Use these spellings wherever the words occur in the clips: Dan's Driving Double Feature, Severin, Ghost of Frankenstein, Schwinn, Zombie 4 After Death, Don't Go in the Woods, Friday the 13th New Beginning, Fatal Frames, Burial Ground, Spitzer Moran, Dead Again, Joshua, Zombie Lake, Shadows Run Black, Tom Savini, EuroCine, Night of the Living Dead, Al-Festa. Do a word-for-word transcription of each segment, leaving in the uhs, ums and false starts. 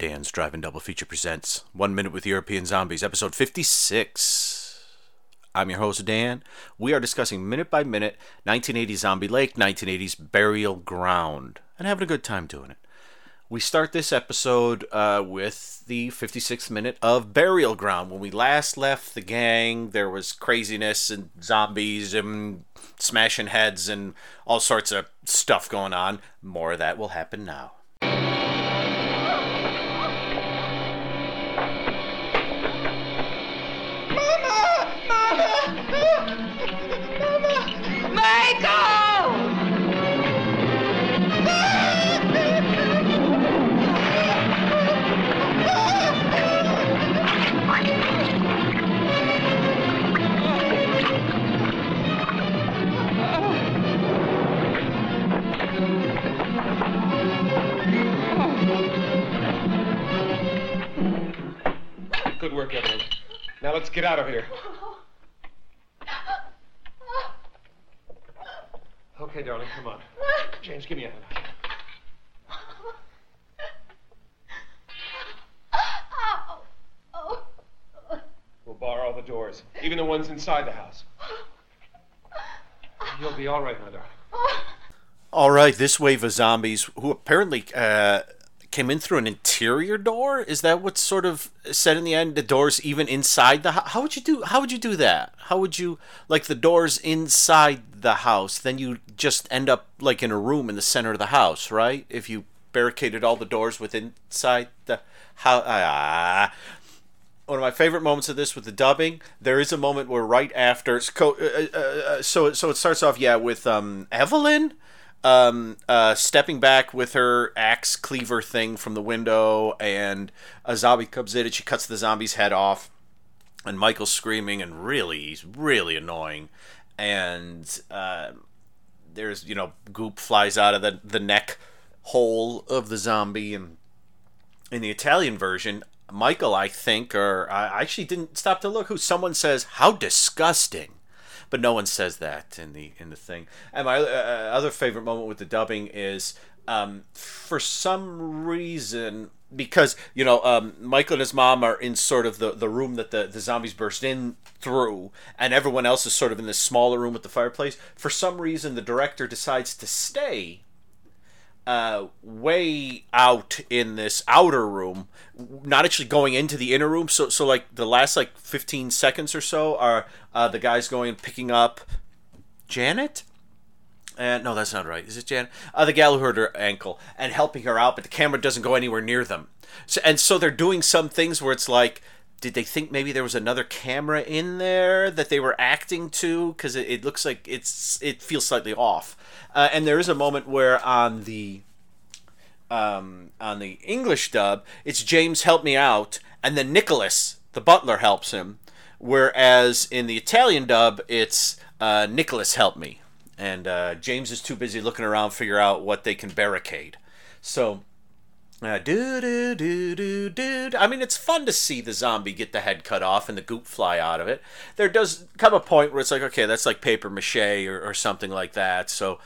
Dan's Driving Double Feature presents One Minute with European Zombies, episode fifty-six. I'm your host, Dan. We are discussing minute by minute nineteen eighties Zombie Lake, nineteen eighties Burial Ground, and having a good time doing it. We start this episode uh, with the fifty-sixth minute of Burial Ground. When we last left the gang, there was craziness and zombies and smashing heads and all sorts of stuff going on. More of that will happen now. Good work, everyone. Now let's get out of here. Okay, darling, come on. James, give me a hand. We'll bar all the doors, even the ones inside the house. You'll be all right, my darling. All right, this wave of zombies, who apparently... Uh, came in through an interior door? Is that what's sort of said in the end? The doors even inside the house? How would you do, how would you do that? How would you, like the doors inside the house, then you just end up like in a room in the center of the house, right? If you barricaded all the doors with inside the house. Uh, one of my favorite moments of this with the dubbing, there is a moment where right after, so, uh, uh, so, so it starts off, yeah, with um, Evelyn? Um, uh, stepping back with her axe cleaver thing from the window, and a zombie comes in and she cuts the zombie's head off, and Michael's screaming and really, he's really annoying, and uh, there's, you know, goop flies out of the, the neck hole of the zombie. And in the Italian version, Michael, I think, or I actually didn't stop to look, who someone says, "How disgusting." But no one says that in the in the thing. And my uh, other favorite moment with the dubbing is, um, for some reason, because, you know, um, Michael and his mom are in sort of the, the room that the, the zombies burst in through, and everyone else is sort of in this smaller room with the fireplace. For some reason, the director decides to stay uh, way out in this outer room, not actually going into the inner room. So, so like, the last, like, fifteen seconds or so are... Uh, the guy's going and picking up Janet? And uh, no, that's not right. Is it Janet? Uh, the gal who hurt her ankle, and helping her out, but the camera doesn't go anywhere near them. So, and so they're doing some things where it's like, did they think maybe there was another camera in there that they were acting to? Because it, it looks like it's it feels slightly off. Uh, and there is a moment where on the um, on the English dub, it's James, help me out, and then Nicholas, the butler, helps him. Whereas in the Italian dub, it's uh, Nicholas, help me. And uh, James is too busy looking around to figure out what they can barricade. So, uh, do do do do do. I mean, it's fun to see the zombie get the head cut off and the goop fly out of it. There does come a point where it's like, okay, that's like paper mache or, or something like that. So...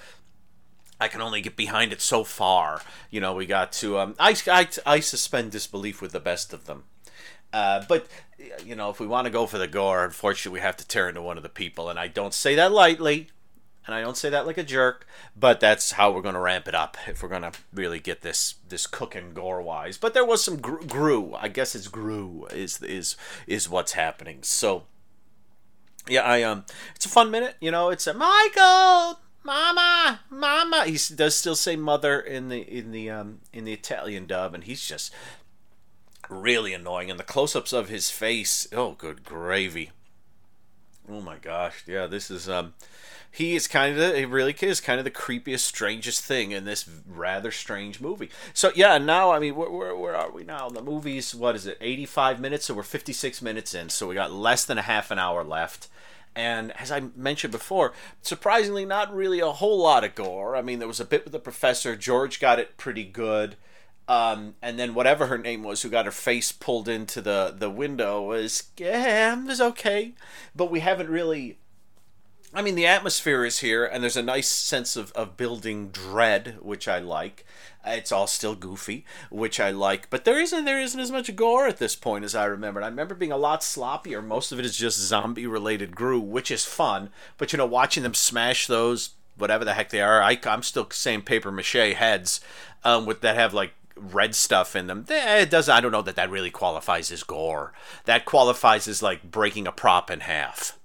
I can only get behind it so far. You know, we got to... Um, I, I, I suspend disbelief with the best of them. Uh, but, you know, if we want to go for the gore, unfortunately, we have to tear into one of the people. And I don't say that lightly, and I don't say that like a jerk, but that's how we're going to ramp it up if we're going to really get this this cooking gore-wise. But there was some gr- grew. I guess it's grew is is is what's happening. So, yeah, I um, it's a fun minute. You know, it's a Michael... Mama, mama. He does still say mother in the in the um in the Italian dub, and he's just really annoying. And the close-ups of his face, oh, good gravy! Oh my gosh, yeah, this is um, he is kind of he really is kind of the creepiest, strangest thing in this rather strange movie. So yeah, now I mean, where where, where are we now? The movie's, what is it, eighty-five minutes? So we're fifty-six minutes in. So we got less than a half an hour left. And as I mentioned before, surprisingly, not really a whole lot of gore. I mean, there was a bit with the professor. George got it pretty good. Um, and then whatever her name was who got her face pulled into the, the window was, yeah, it was okay. But we haven't really I mean, the atmosphere is here, and there's a nice sense of, of building dread, which I like. It's all still goofy, which I like. But there isn't there isn't as much gore at this point as I remembered. I remember being a lot sloppier. Most of it is just zombie-related goo, which is fun. But, you know, watching them smash those, whatever the heck they are, I, I'm still saying papier-mâché heads um, with that have, like, red stuff in them. It does. I don't know that that really qualifies as gore. That qualifies as, like, breaking a prop in half.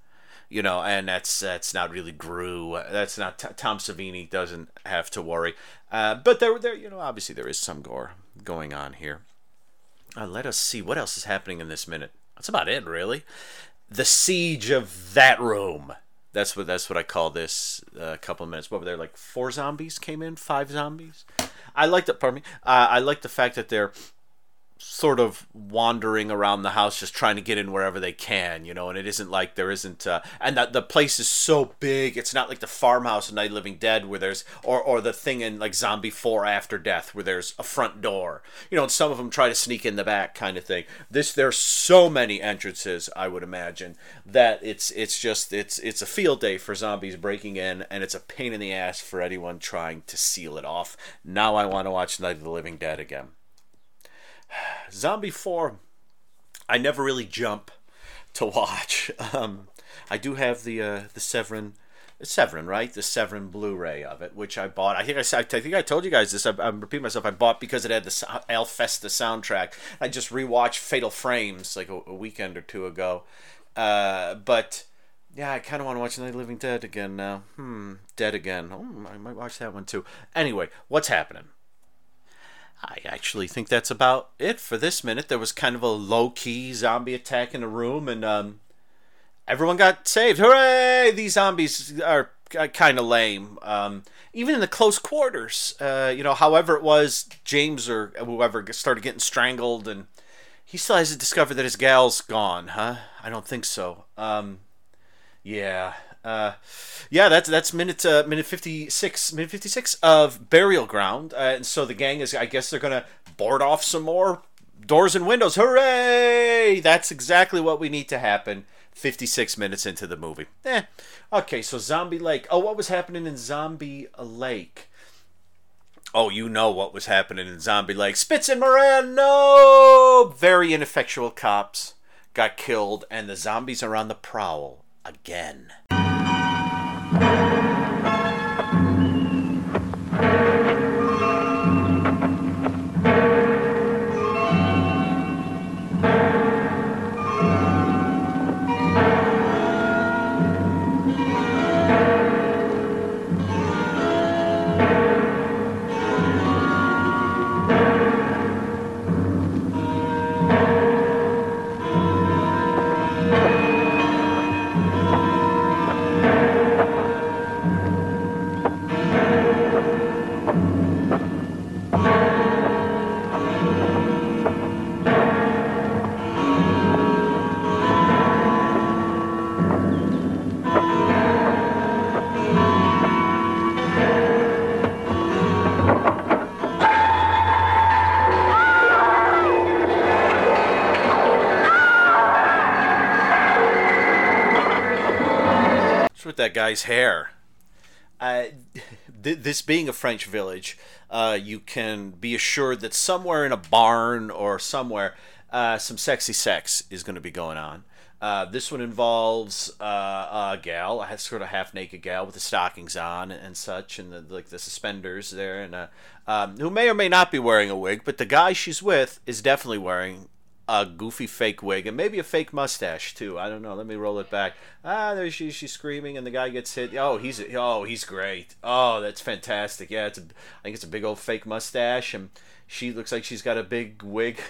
You know, and that's that's not really Gru. That's not Tom Savini doesn't have to worry. Uh, but there, there, you know, obviously there is some gore going on here. Uh, let us see what else is happening in this minute. That's about it, really. The siege of that room. That's what that's what I call this. A uh, couple of minutes. What were there? Like four zombies came in, five zombies. I like the. Pardon me. Uh, I like the fact that they're sort of wandering around the house just trying to get in wherever they can, you know, and it isn't like there isn't uh, and that the place is so big. It's not like the farmhouse in Night of the Living Dead where there's or or the thing in like Zombie four After Death where there's a front door, you know, and some of them try to sneak in the back kind of thing. This there's so many entrances, I would imagine, that it's it's just it's it's a field day for zombies breaking in, and it's a pain in the ass for anyone trying to seal it off. Now I want to watch Night of the Living Dead again. Zombie four, I never really jump to watch. Um, I do have the uh, the Severin, Severin, right? The Severin Blu-ray of it, which I bought. I think I, I think I told you guys this. I, I'm repeating myself. I bought because it had the Al-Festa soundtrack. I just rewatched Fatal Frames like a, a weekend or two ago. Uh, but yeah, I kind of want to watch Night of the Living Dead again now. Hmm, Dead Again. Oh, I might watch that one too. Anyway, what's happening? I actually think that's about it for this minute. There was kind of a low-key zombie attack in the room, and um, everyone got saved. Hooray! These zombies are kind of lame. Um, even in the close quarters, uh, you know, however it was, James or whoever started getting strangled, and he still hasn't discovered that his gal's gone, huh? I don't think so. Um, yeah. Uh, yeah, that's that's minute uh, minute fifty six, minute fifty six of Burial Ground, uh, and so the gang is. I guess they're gonna board off some more doors and windows. Hooray! That's exactly what we need to happen. Fifty six minutes into the movie. Eh. Okay, so Zombie Lake. Oh, what was happening in Zombie Lake? Oh, you know what was happening in Zombie Lake? Spitz and Moran. No, very ineffectual cops got killed, and the zombies are on the prowl again. That guy's hair. Uh, th- this being a French village, uh, you can be assured that somewhere in a barn or somewhere, uh, some sexy sex is going to be going on. Uh, this one involves uh, a gal, a sort of half-naked gal with the stockings on and such, and the, like the suspenders there, and uh, um, who may or may not be wearing a wig, but the guy she's with is definitely wearing a goofy fake wig and maybe a fake mustache too. I don't know. Let me roll it back. Ah, there she she's screaming and the guy gets hit. Oh, he's oh he's great. Oh, that's fantastic. Yeah, it's a, I think it's a big old fake mustache, and she looks like she's got a big wig.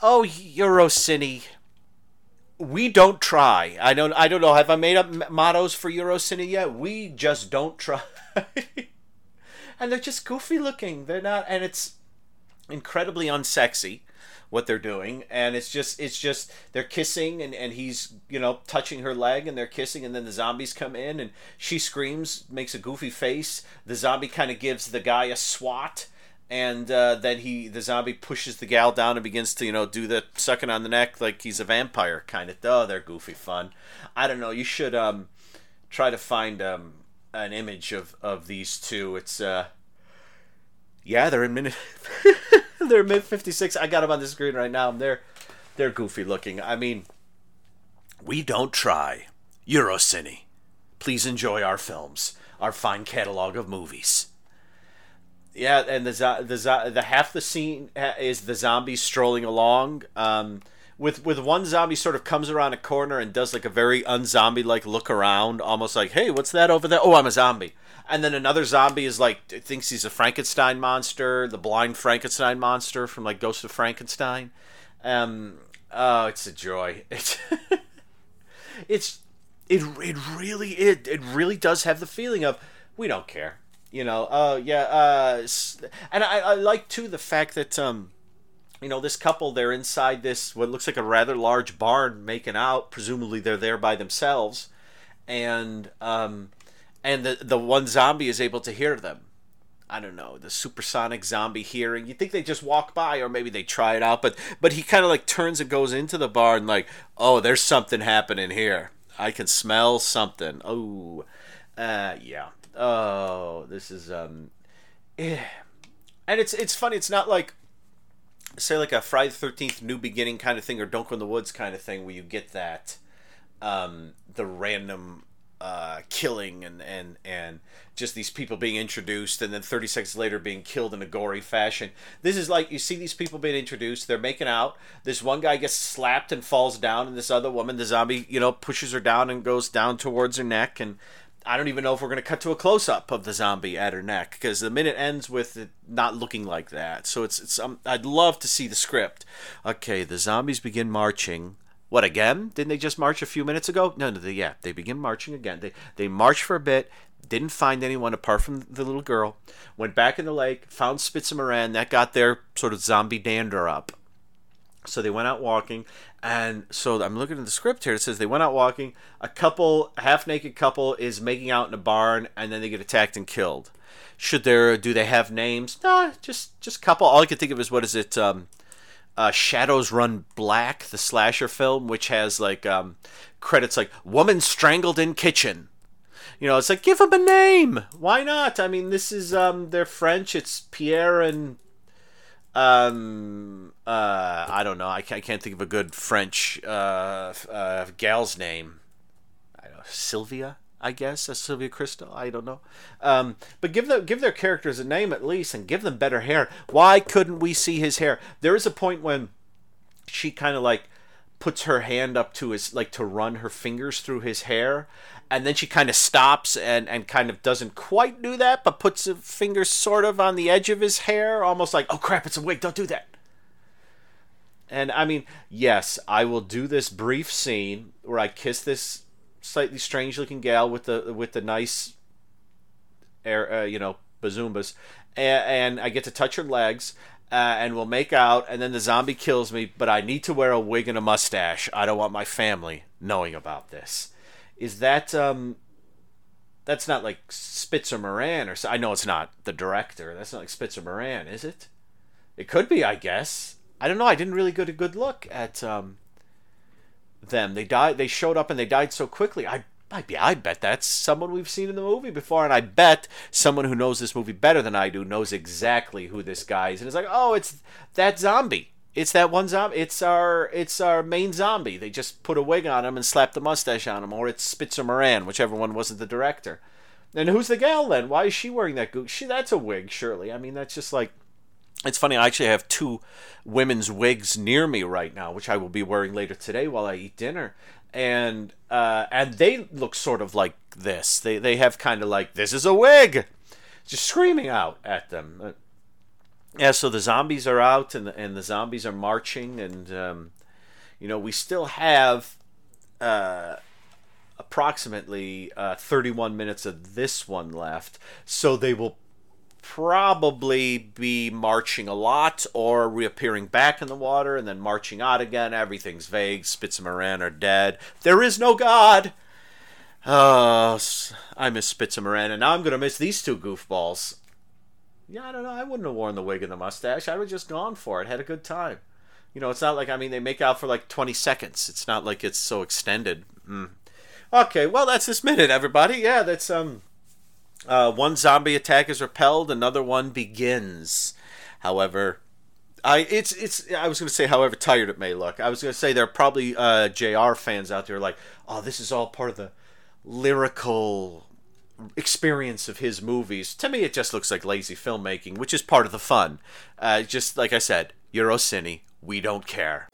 Oh, EuroCine. We don't try. I don't. I don't know. Have I made up mottos for EuroCine yet? We just don't try. And they're just goofy looking. They're not. And it's incredibly unsexy what they're doing, and it's just it's just they're kissing, and and he's, you know, touching her leg, and they're kissing, and then the zombies come in, and she screams, makes a goofy face, the zombie kind of gives the guy a swat, And uh, then he, the zombie pushes the gal down and begins to, you know, do the sucking on the neck like he's a vampire kind of. Oh, they're goofy fun. I don't know. You should um, try to find um, an image of, of these two. It's, uh, yeah, they're in minute, they're mid fifty-six. I got them on the screen right now. They're, they're goofy looking. I mean, we don't try. EuroCine. Please enjoy our films, our fine catalog of movies. Yeah, and the zo- the zo- the half the scene is the zombies strolling along. Um, with with one zombie sort of comes around a corner and does like a very unzombie like look around, almost like, "Hey, what's that over there? Oh, I'm a zombie." And then another zombie is like thinks he's a Frankenstein monster, the blind Frankenstein monster from like Ghost of Frankenstein. Um, oh, it's a joy. It's it's it it really it it really does have the feeling of we don't care. You know, uh, yeah, uh, and I, I like, too, the fact that, um, you know, this couple, they're inside this, what looks like a rather large barn making out. Presumably they're there by themselves. And um, and the, the one zombie is able to hear them. I don't know, the supersonic zombie hearing. You think they just walk by, or maybe they try it out. But, but he kind of, like, turns and goes into the barn like, oh, there's something happening here. I can smell something. Oh, uh, yeah. Oh, this is um, eh. And it's it's funny. It's not like, say, like a Friday the thirteenth New Beginning kind of thing, or Don't Go in the Woods kind of thing, where you get that um, the random uh, killing and and and just these people being introduced and then thirty seconds later being killed in a gory fashion. This is like you see these people being introduced. They're making out. This one guy gets slapped and falls down, and this other woman, the zombie, you know, pushes her down and goes down towards her neck and. I don't even know if we're going to cut to a close-up of the zombie at her neck because the minute ends with it not looking like that. So it's it's. Um, I'd love to see the script. Okay, the zombies begin marching. What, again? Didn't they just march a few minutes ago? No, no, they, yeah, they begin marching again. They they march for a bit, didn't find anyone apart from the little girl, went back in the lake, found Spitzer Moran. That got their sort of zombie dander up. So they went out walking, and so I'm looking at the script here. It says they went out walking. A couple, half-naked couple, is making out in a barn, and then they get attacked and killed. Should there do they have names? Nah, just just couple. All I could think of is what is it? Um, uh, Shadows Run Black, the slasher film, which has like um, credits like "Woman Strangled in Kitchen." You know, it's like give them a name. Why not? I mean, this is um, they're French. It's Pierre and. Um, uh, I don't know. I can't, I can't think of a good French, uh, uh, gal's name. I don't know. Sylvia, I guess. Uh, Sylvia Crystal. I don't know. Um, but give the, give their characters a name at least and give them better hair. Why couldn't we see his hair? There is a point when she kind of like puts her hand up to his, like to run her fingers through his hair. And then she kind of stops and, and kind of doesn't quite do that, but puts a finger sort of on the edge of his hair, almost like, oh, crap, it's a wig. Don't do that. And, I mean, yes, I will do this brief scene where I kiss this slightly strange-looking gal with the with the nice, air, uh, you know, bazoombas, and, and I get to touch her legs, uh, and we'll make out, and then the zombie kills me, but I need to wear a wig and a mustache. I don't want my family knowing about this. Is that, um, that's not like Spitzer Moran or so. I know it's not the director. That's not like Spitzer Moran, is it? It could be, I guess. I don't know. I didn't really get a good look at, um, them. They died, they showed up and they died so quickly. I, I, I bet that's someone we've seen in the movie before. And I bet someone who knows this movie better than I do knows exactly who this guy is. And it's like, oh, it's that zombie. It's that one zombie. It's our it's our main zombie. They just put a wig on him and slapped a mustache on him. Or it's Spitzer Moran, whichever one wasn't the director. And who's the gal then? Why is she wearing that goose? She, that's a wig, surely. I mean, that's just like... It's funny, I actually have two women's wigs near me right now, which I will be wearing later today while I eat dinner. And uh, and they look sort of like this. They, they have kind of like, this is a wig! Just screaming out at them. Yeah, so the zombies are out, and the, and the zombies are marching, and, um, you know, we still have uh, approximately uh, thirty-one minutes of this one left, so they will probably be marching a lot or reappearing back in the water and then marching out again. Everything's vague. Spitz and Moran are dead. There is no God! Oh, I miss Spitz and Moran, and now I'm going to miss these two goofballs. Yeah, I don't know. I wouldn't have worn the wig and the mustache. I would have just gone for it. Had a good time. You know, it's not like, I mean, they make out for like twenty seconds. It's not like it's so extended. Mm. Okay, well, that's this minute, everybody. Yeah, that's, um, uh, one zombie attack is repelled, another one begins. However, I, it's, it's, I was going to say however tired it may look. I was going to say there are probably, uh, J R fans out there like, oh, this is all part of the lyrical experience of his movies. To me, it just looks like lazy filmmaking, which is part of the fun. Uh, just like I said, EuroCine. We don't care.